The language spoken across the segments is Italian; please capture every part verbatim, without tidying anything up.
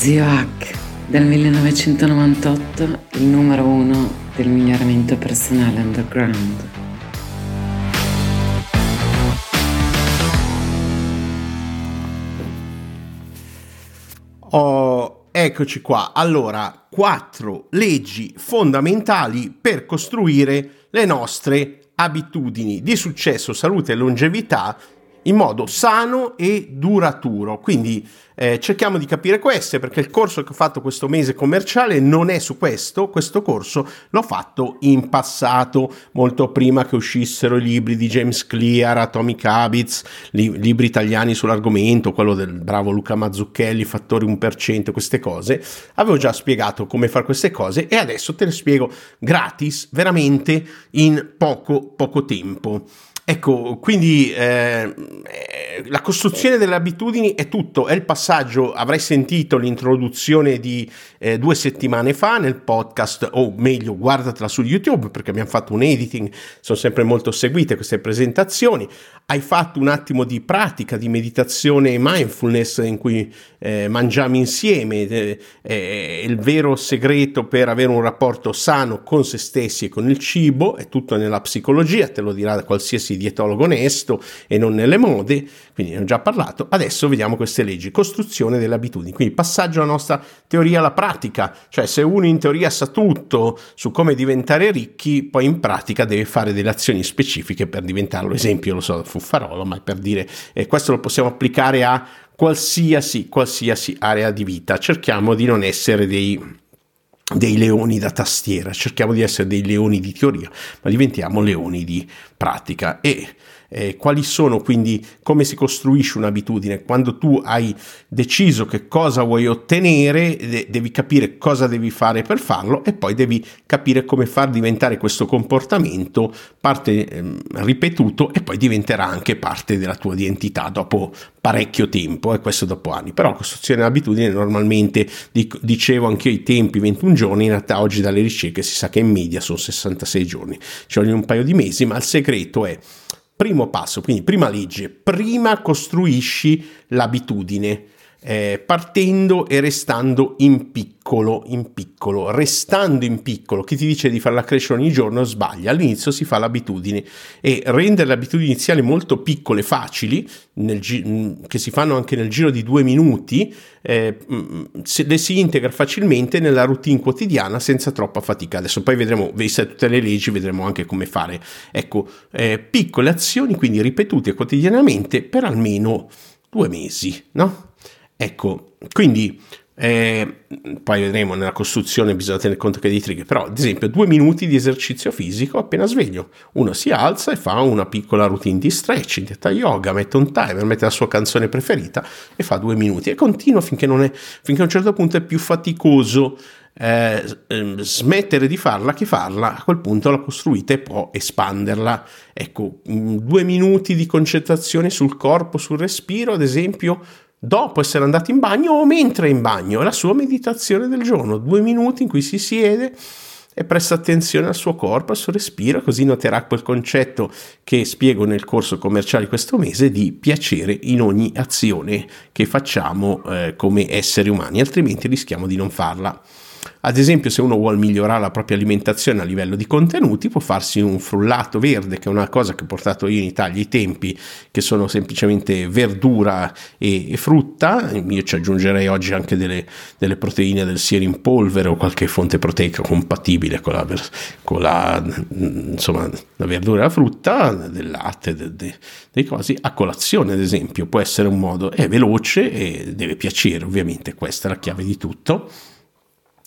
Zio Hack, del millenovecentonovantotto, il numero uno del miglioramento personale underground. Oh, eccoci qua. Allora, quattro leggi fondamentali per costruire le nostre abitudini di successo, salute e longevità in modo sano e duraturo. Quindi eh, cerchiamo di capire queste, perché il corso che ho fatto questo mese commerciale non è su questo. Questo corso l'ho fatto in passato, molto prima che uscissero i libri di James Clear, Atomic Habits, li- libri italiani sull'argomento, quello del bravo Luca Mazzucchelli, Fattori uno per cento, queste cose. Avevo già spiegato come fare queste cose e adesso te le spiego gratis, veramente in poco poco tempo. Ecco, quindi eh, la costruzione delle abitudini è tutto, è il passaggio. Avrai sentito l'introduzione di eh, due settimane fa nel podcast, o meglio guardatela su YouTube, perché abbiamo fatto un editing, sono sempre molto seguite queste presentazioni. Hai fatto un attimo di pratica, di meditazione e mindfulness in cui eh, mangiamo insieme, eh, eh, il vero segreto per avere un rapporto sano con se stessi e con il cibo, è tutto nella psicologia, te lo dirà qualsiasi dietologo onesto e non nelle mode, quindi ne ho già parlato. Adesso vediamo queste leggi, costruzione delle abitudini, quindi passaggio alla nostra teoria alla pratica, cioè se uno in teoria sa tutto su come diventare ricchi, poi in pratica deve fare delle azioni specifiche per diventarlo. Esempio, lo so, fuffarolo, ma per dire eh, questo lo possiamo applicare a qualsiasi qualsiasi area di vita. Cerchiamo di non essere dei dei leoni da tastiera, cerchiamo di essere dei leoni di teoria, ma diventiamo leoni di pratica. E eh, quali sono quindi, come si costruisce un'abitudine? Quando tu hai deciso che cosa vuoi ottenere, de- devi capire cosa devi fare per farlo e poi devi capire come far diventare questo comportamento parte ehm, ripetuto, e poi diventerà anche parte della tua identità dopo parecchio tempo, e questo dopo anni. Però costruzione dell'abitudine normalmente, dic- dicevo anche io i tempi, ventuno giorni, in realtà oggi dalle ricerche si sa che in media sono sessantasei giorni, ci vogliono un paio di mesi, ma il segreto è primo passo, quindi prima legge, prima costruisci l'abitudine eh, partendo e restando in piccolo, in piccolo, restando in piccolo. Chi ti dice di farla crescere ogni giorno sbaglia, all'inizio si fa l'abitudine, e rendere le abitudini iniziali molto piccole, facili, nel gi- che si fanno anche nel giro di due minuti, eh, se le si integra facilmente nella routine quotidiana senza troppa fatica. Adesso poi vedremo, viste tutte le leggi, vedremo anche come fare. Ecco, eh, piccole azioni quindi ripetute quotidianamente per almeno due mesi, no? Ecco, quindi eh, poi vedremo nella costruzione, bisogna tenere conto che dei trigger, però ad esempio due minuti di esercizio fisico appena sveglio, uno si alza e fa una piccola routine di stretching, di yoga, mette un timer, mette la sua canzone preferita e fa due minuti e continua finché non è, finché a un certo punto è più faticoso eh, smettere di farla che farla. A quel punto la costruite e può espanderla. Ecco, due minuti di concentrazione sul corpo, sul respiro, ad esempio dopo essere andato in bagno o mentre è in bagno, è la sua meditazione del giorno, due minuti in cui si siede e presta attenzione al suo corpo, al suo respiro, così noterà quel concetto che spiego nel corso commerciale questo mese di piacere in ogni azione che facciamo eh, come esseri umani, altrimenti rischiamo di non farla. Ad esempio, se uno vuole migliorare la propria alimentazione a livello di contenuti, può farsi un frullato verde, che è una cosa che ho portato io in Italia ai tempi, che sono semplicemente verdura e, e frutta. Io ci aggiungerei oggi anche delle, delle proteine del siero in polvere o qualche fonte proteica compatibile con la, con la, insomma, la verdura e la frutta, del latte, de, de, dei cosi a colazione, ad esempio. Può essere un modo, è veloce e deve piacere, ovviamente, questa è la chiave di tutto.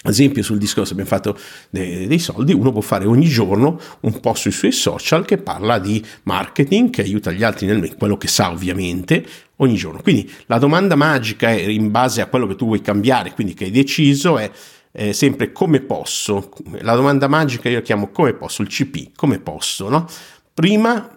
Ad esempio, sul discorso abbiamo fatto dei, dei soldi, uno può fare ogni giorno un post sui suoi social che parla di marketing, che aiuta gli altri nel quello che sa, ovviamente, ogni giorno. Quindi la domanda magica è, in base a quello che tu vuoi cambiare, quindi che hai deciso, è eh, sempre come posso. La domanda magica io la chiamo come posso, il C P, come posso, no? Prima,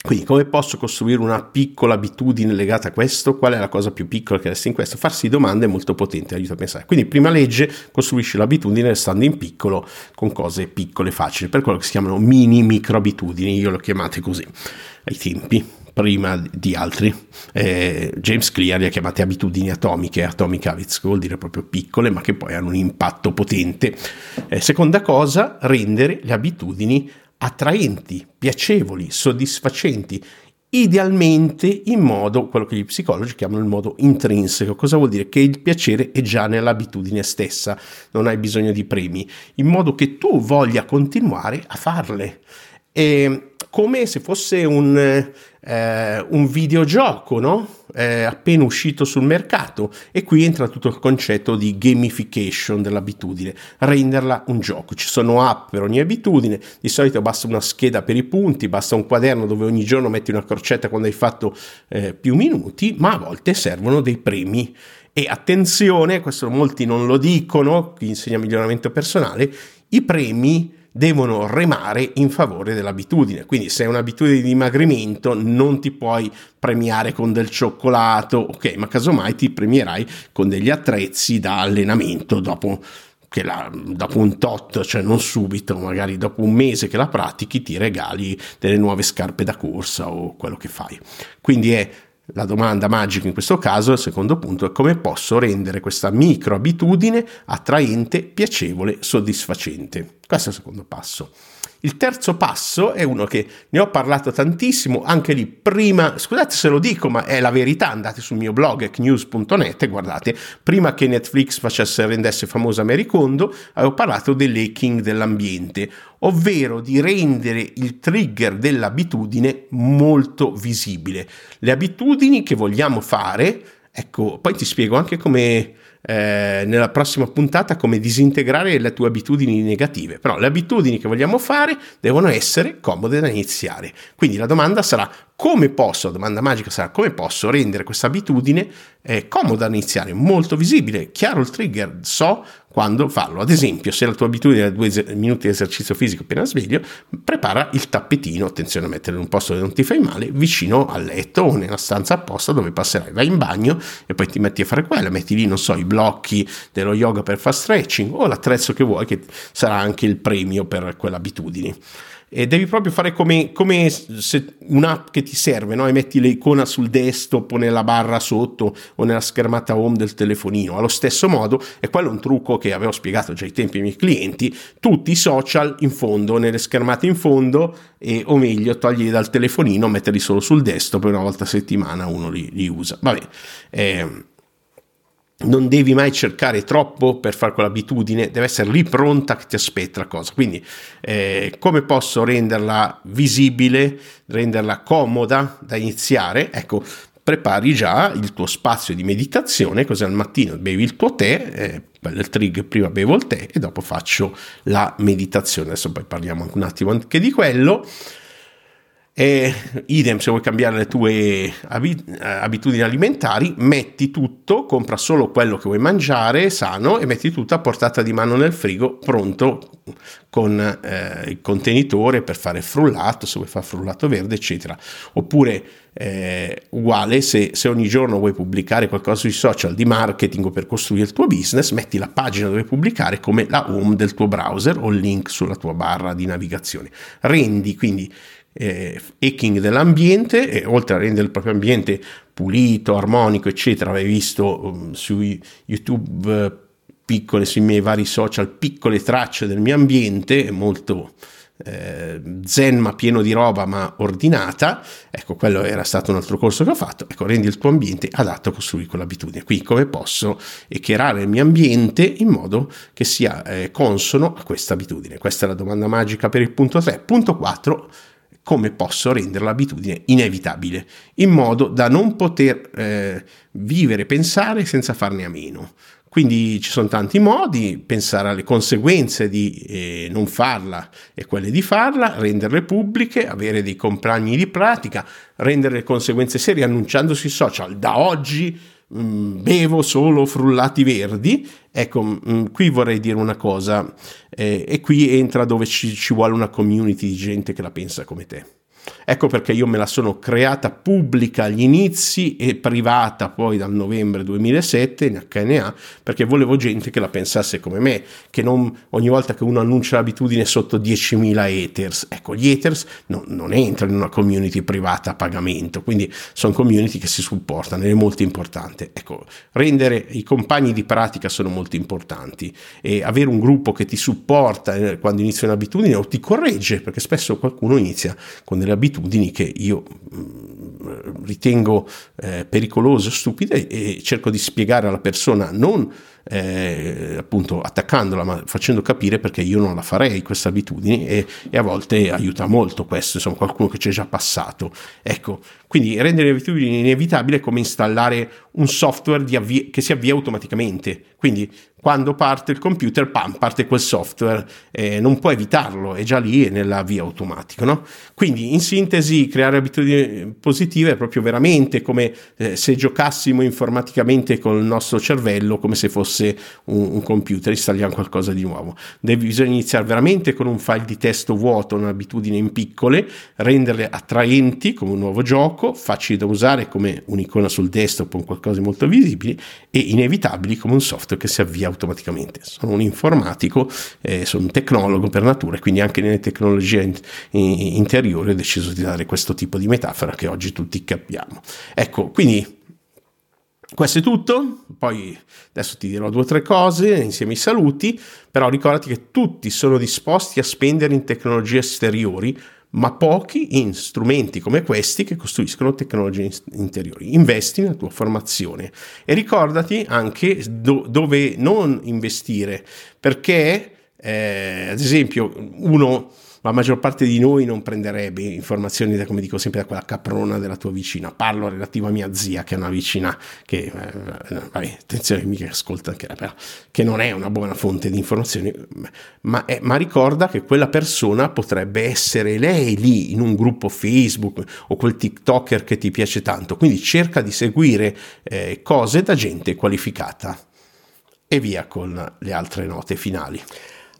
quindi come posso costruire una piccola abitudine legata a questo? Qual è la cosa più piccola che resta in questo? Farsi domande è molto potente, aiuta a pensare. Quindi prima legge, costruisci l'abitudine restando in piccolo con cose piccole e facili, per quello che si chiamano mini microabitudini, io le ho chiamate così ai tempi. prima di altri. eh, James Clear li ha chiamate abitudini atomiche, Atomic Habits, vuol dire proprio piccole ma che poi hanno un impatto potente. Eh, seconda cosa, rendere le abitudini attraenti, piacevoli, soddisfacenti, idealmente in modo, quello che gli psicologi chiamano il modo intrinseco. Cosa vuol dire? Che il piacere è già nell'abitudine stessa, non hai bisogno di premi, in modo che tu voglia continuare a farle. E come se fosse un, eh, un videogioco, no? Eh, appena uscito sul mercato. E qui entra tutto il concetto di gamification dell'abitudine, renderla un gioco. Ci sono app per ogni abitudine, di solito basta una scheda per i punti, basta un quaderno dove ogni giorno metti una crocetta quando hai fatto eh, più minuti, ma a volte servono dei premi. E attenzione, questo molti non lo dicono, chi insegna miglioramento personale, i premi devono remare in favore dell'abitudine. Quindi se è un'abitudine di dimagrimento non ti puoi premiare con del cioccolato, ok, ma casomai ti premierai con degli attrezzi da allenamento dopo, che la, dopo un tot, cioè non subito, magari dopo un mese che la pratichi ti regali delle nuove scarpe da corsa o quello che fai. Quindi è la domanda magica in questo caso, il secondo punto, è come posso rendere questa micro abitudine attraente, piacevole, soddisfacente. Questo è il secondo passo. Il terzo passo è uno che ne ho parlato tantissimo, anche lì prima, scusate se lo dico ma è la verità, andate sul mio blog hack news punto net e guardate, prima che Netflix facesse, rendesse famosa Marie Kondo, avevo parlato dell'hacking dell'ambiente, ovvero di rendere il trigger dell'abitudine molto visibile. Le abitudini che vogliamo fare, ecco, poi ti spiego anche come... Eh, nella prossima puntata come disintegrare le tue abitudini negative, però le abitudini che vogliamo fare devono essere comode da iniziare. Quindi la domanda sarà come posso, la domanda magica sarà come posso rendere questa abitudine eh, comoda da iniziare, molto visibile, chiaro il trigger, so quando farlo. Ad esempio, se la tua abitudine è due minuti di esercizio fisico appena sveglio, prepara il tappetino, attenzione a metterlo in un posto dove non ti fai male, vicino al letto o nella stanza apposta dove passerai, vai in bagno e poi ti metti a fare quello, metti lì, non so, i blocchi dello yoga per fare stretching o l'attrezzo che vuoi, che sarà anche il premio per quell'abitudine. E devi proprio fare come, come se un'app che ti serve, no? E metti l'icona sul desktop o nella barra sotto o nella schermata home del telefonino. Allo stesso modo, e quello è un trucco che avevo spiegato già ai tempi ai miei clienti, tutti i social in fondo, nelle schermate in fondo, e, o meglio toglierli dal telefonino, metterli solo sul desktop e una volta a settimana uno li, li usa. Vabbè, ehm. Non devi mai cercare troppo per fare quell'abitudine, deve essere lì pronta che ti aspetta la cosa. Quindi eh, come posso renderla visibile, renderla comoda da iniziare? Ecco, prepari già il tuo spazio di meditazione, così al mattino bevi il tuo tè, eh, per il trigger prima bevo il tè e dopo faccio la meditazione. Adesso poi parliamo anche un attimo anche di quello. E idem, se vuoi cambiare le tue abitudini alimentari, metti tutto, compra solo quello che vuoi mangiare sano e metti tutto a portata di mano nel frigo, pronto con eh, il contenitore per fare frullato, se vuoi fare frullato verde eccetera. Oppure eh, uguale, se, se ogni giorno vuoi pubblicare qualcosa sui social di marketing o per costruire il tuo business, metti la pagina dove pubblicare come la home del tuo browser o il link sulla tua barra di navigazione. Rendi quindi Eh, hacking dell'ambiente, e oltre a rendere il proprio ambiente pulito, armonico eccetera, avevi visto um, su YouTube eh, piccole, sui miei vari social, piccole tracce del mio ambiente, è molto eh, zen ma pieno di roba ma ordinata. Ecco, quello era stato un altro corso che ho fatto. Ecco, rendi il tuo ambiente adatto a costruire quell'abitudine. Quindi come posso hackerare il mio ambiente in modo che sia eh, consono a questa abitudine? Questa è la domanda magica per il punto tre. Punto quattro, come posso rendere l'abitudine inevitabile, in modo da non poter eh, vivere, pensare senza farne a meno. Quindi ci sono tanti modi, pensare alle conseguenze di eh, non farla e quelle di farla, renderle pubbliche, avere dei compagni di pratica, rendere le conseguenze serie annunciando sui social, da oggi mh, bevo solo frullati verdi. Ecco, mh, qui vorrei dire una cosa, eh, e qui entra dove ci, ci vuole una community di gente che la pensa come te. Ecco perché io me la sono creata pubblica agli inizi e privata poi dal novembre duemilasette in acca enne a, perché volevo gente che la pensasse come me, che non ogni volta che uno annuncia l'abitudine sotto diecimila haters. Ecco, gli haters non, non entrano in una community privata a pagamento, quindi sono community che si supportano ed è molto importante. Ecco, rendere i compagni di pratica sono molto importanti, e avere un gruppo che ti supporta quando inizi un'abitudine o ti corregge, perché spesso qualcuno inizia con delle abitudini che io ritengo eh, pericolose o stupide, e cerco di spiegare alla persona, non eh, appunto attaccandola, ma facendo capire perché io non la farei questa abitudine, e, e a volte aiuta molto questo, insomma, qualcuno che c'è già passato. Ecco, quindi rendere le abitudini inevitabili è come installare un software di avvi- che si avvia automaticamente, quindi quando parte il computer, pam, parte quel software, eh, non puoi evitarlo, è già lì, è nella via automatica, no? Quindi in sintesi, creare abitudini positive è proprio veramente come eh, se giocassimo informaticamente con il nostro cervello, come se fosse un, un computer, installiamo qualcosa di nuovo. Devi, bisogna iniziare veramente con un file di testo vuoto, un'abitudine in piccole, renderle attraenti come un nuovo gioco, facili da usare come un'icona sul desktop o qualcosa di molto visibile, e inevitabili come un software che si avvia automaticamente. Sono un informatico, eh, sono un tecnologo per natura, e quindi anche nelle tecnologie in, in, interiori ho deciso di dare questo tipo di metafora che oggi tutti capiamo. Ecco, quindi questo è tutto. Poi adesso ti dirò due o tre cose insieme ai saluti, però ricordati che tutti sono disposti a spendere in tecnologie esteriori, ma pochi in strumenti come questi che costruiscono tecnologie interiori. Investi nella tua formazione e ricordati anche do- dove non investire, perché eh, ad esempio uno, la maggior parte di noi non prenderebbe informazioni da, come dico sempre, da quella caprona della tua vicina. Parlo relativo a mia zia, che è una vicina che eh, vabbè, attenzione, mica ascolta anche la, che non è una buona fonte di informazioni, ma, eh, ma ricorda che quella persona potrebbe essere lei lì in un gruppo Facebook o quel TikToker che ti piace tanto, quindi cerca di seguire eh, cose da gente qualificata. E via con le altre note finali.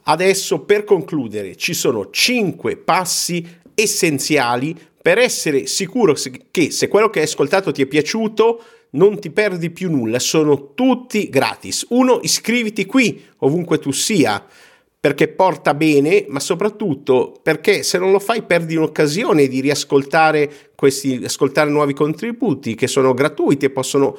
Adesso, per concludere, ci sono cinque passi essenziali per essere sicuro che, se quello che hai ascoltato ti è piaciuto, non ti perdi più nulla. Sono tutti gratis. uno Iscriviti qui, ovunque tu sia, perché porta bene, ma soprattutto perché se non lo fai perdi un'occasione di riascoltare questi, ascoltare nuovi contributi che sono gratuiti e possono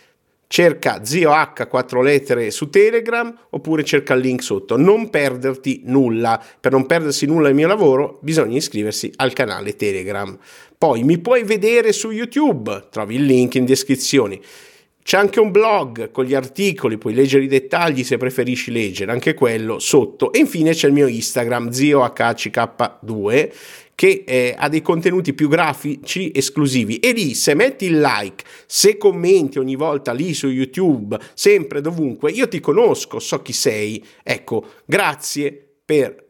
Cerca zio H quattro lettere su Telegram, oppure cerca il link sotto. Non perderti nulla. Per non perdersi nulla del mio lavoro bisogna iscriversi al canale Telegram. Poi mi puoi vedere su YouTube, trovi il link in descrizione. C'è anche un blog con gli articoli, puoi leggere i dettagli se preferisci leggere, anche quello sotto. E infine c'è il mio Instagram, zio H C K due, che eh, ha dei contenuti più grafici esclusivi, e lì se metti il like, se commenti ogni volta lì su YouTube, sempre dovunque, io ti conosco, so chi sei. Ecco, grazie per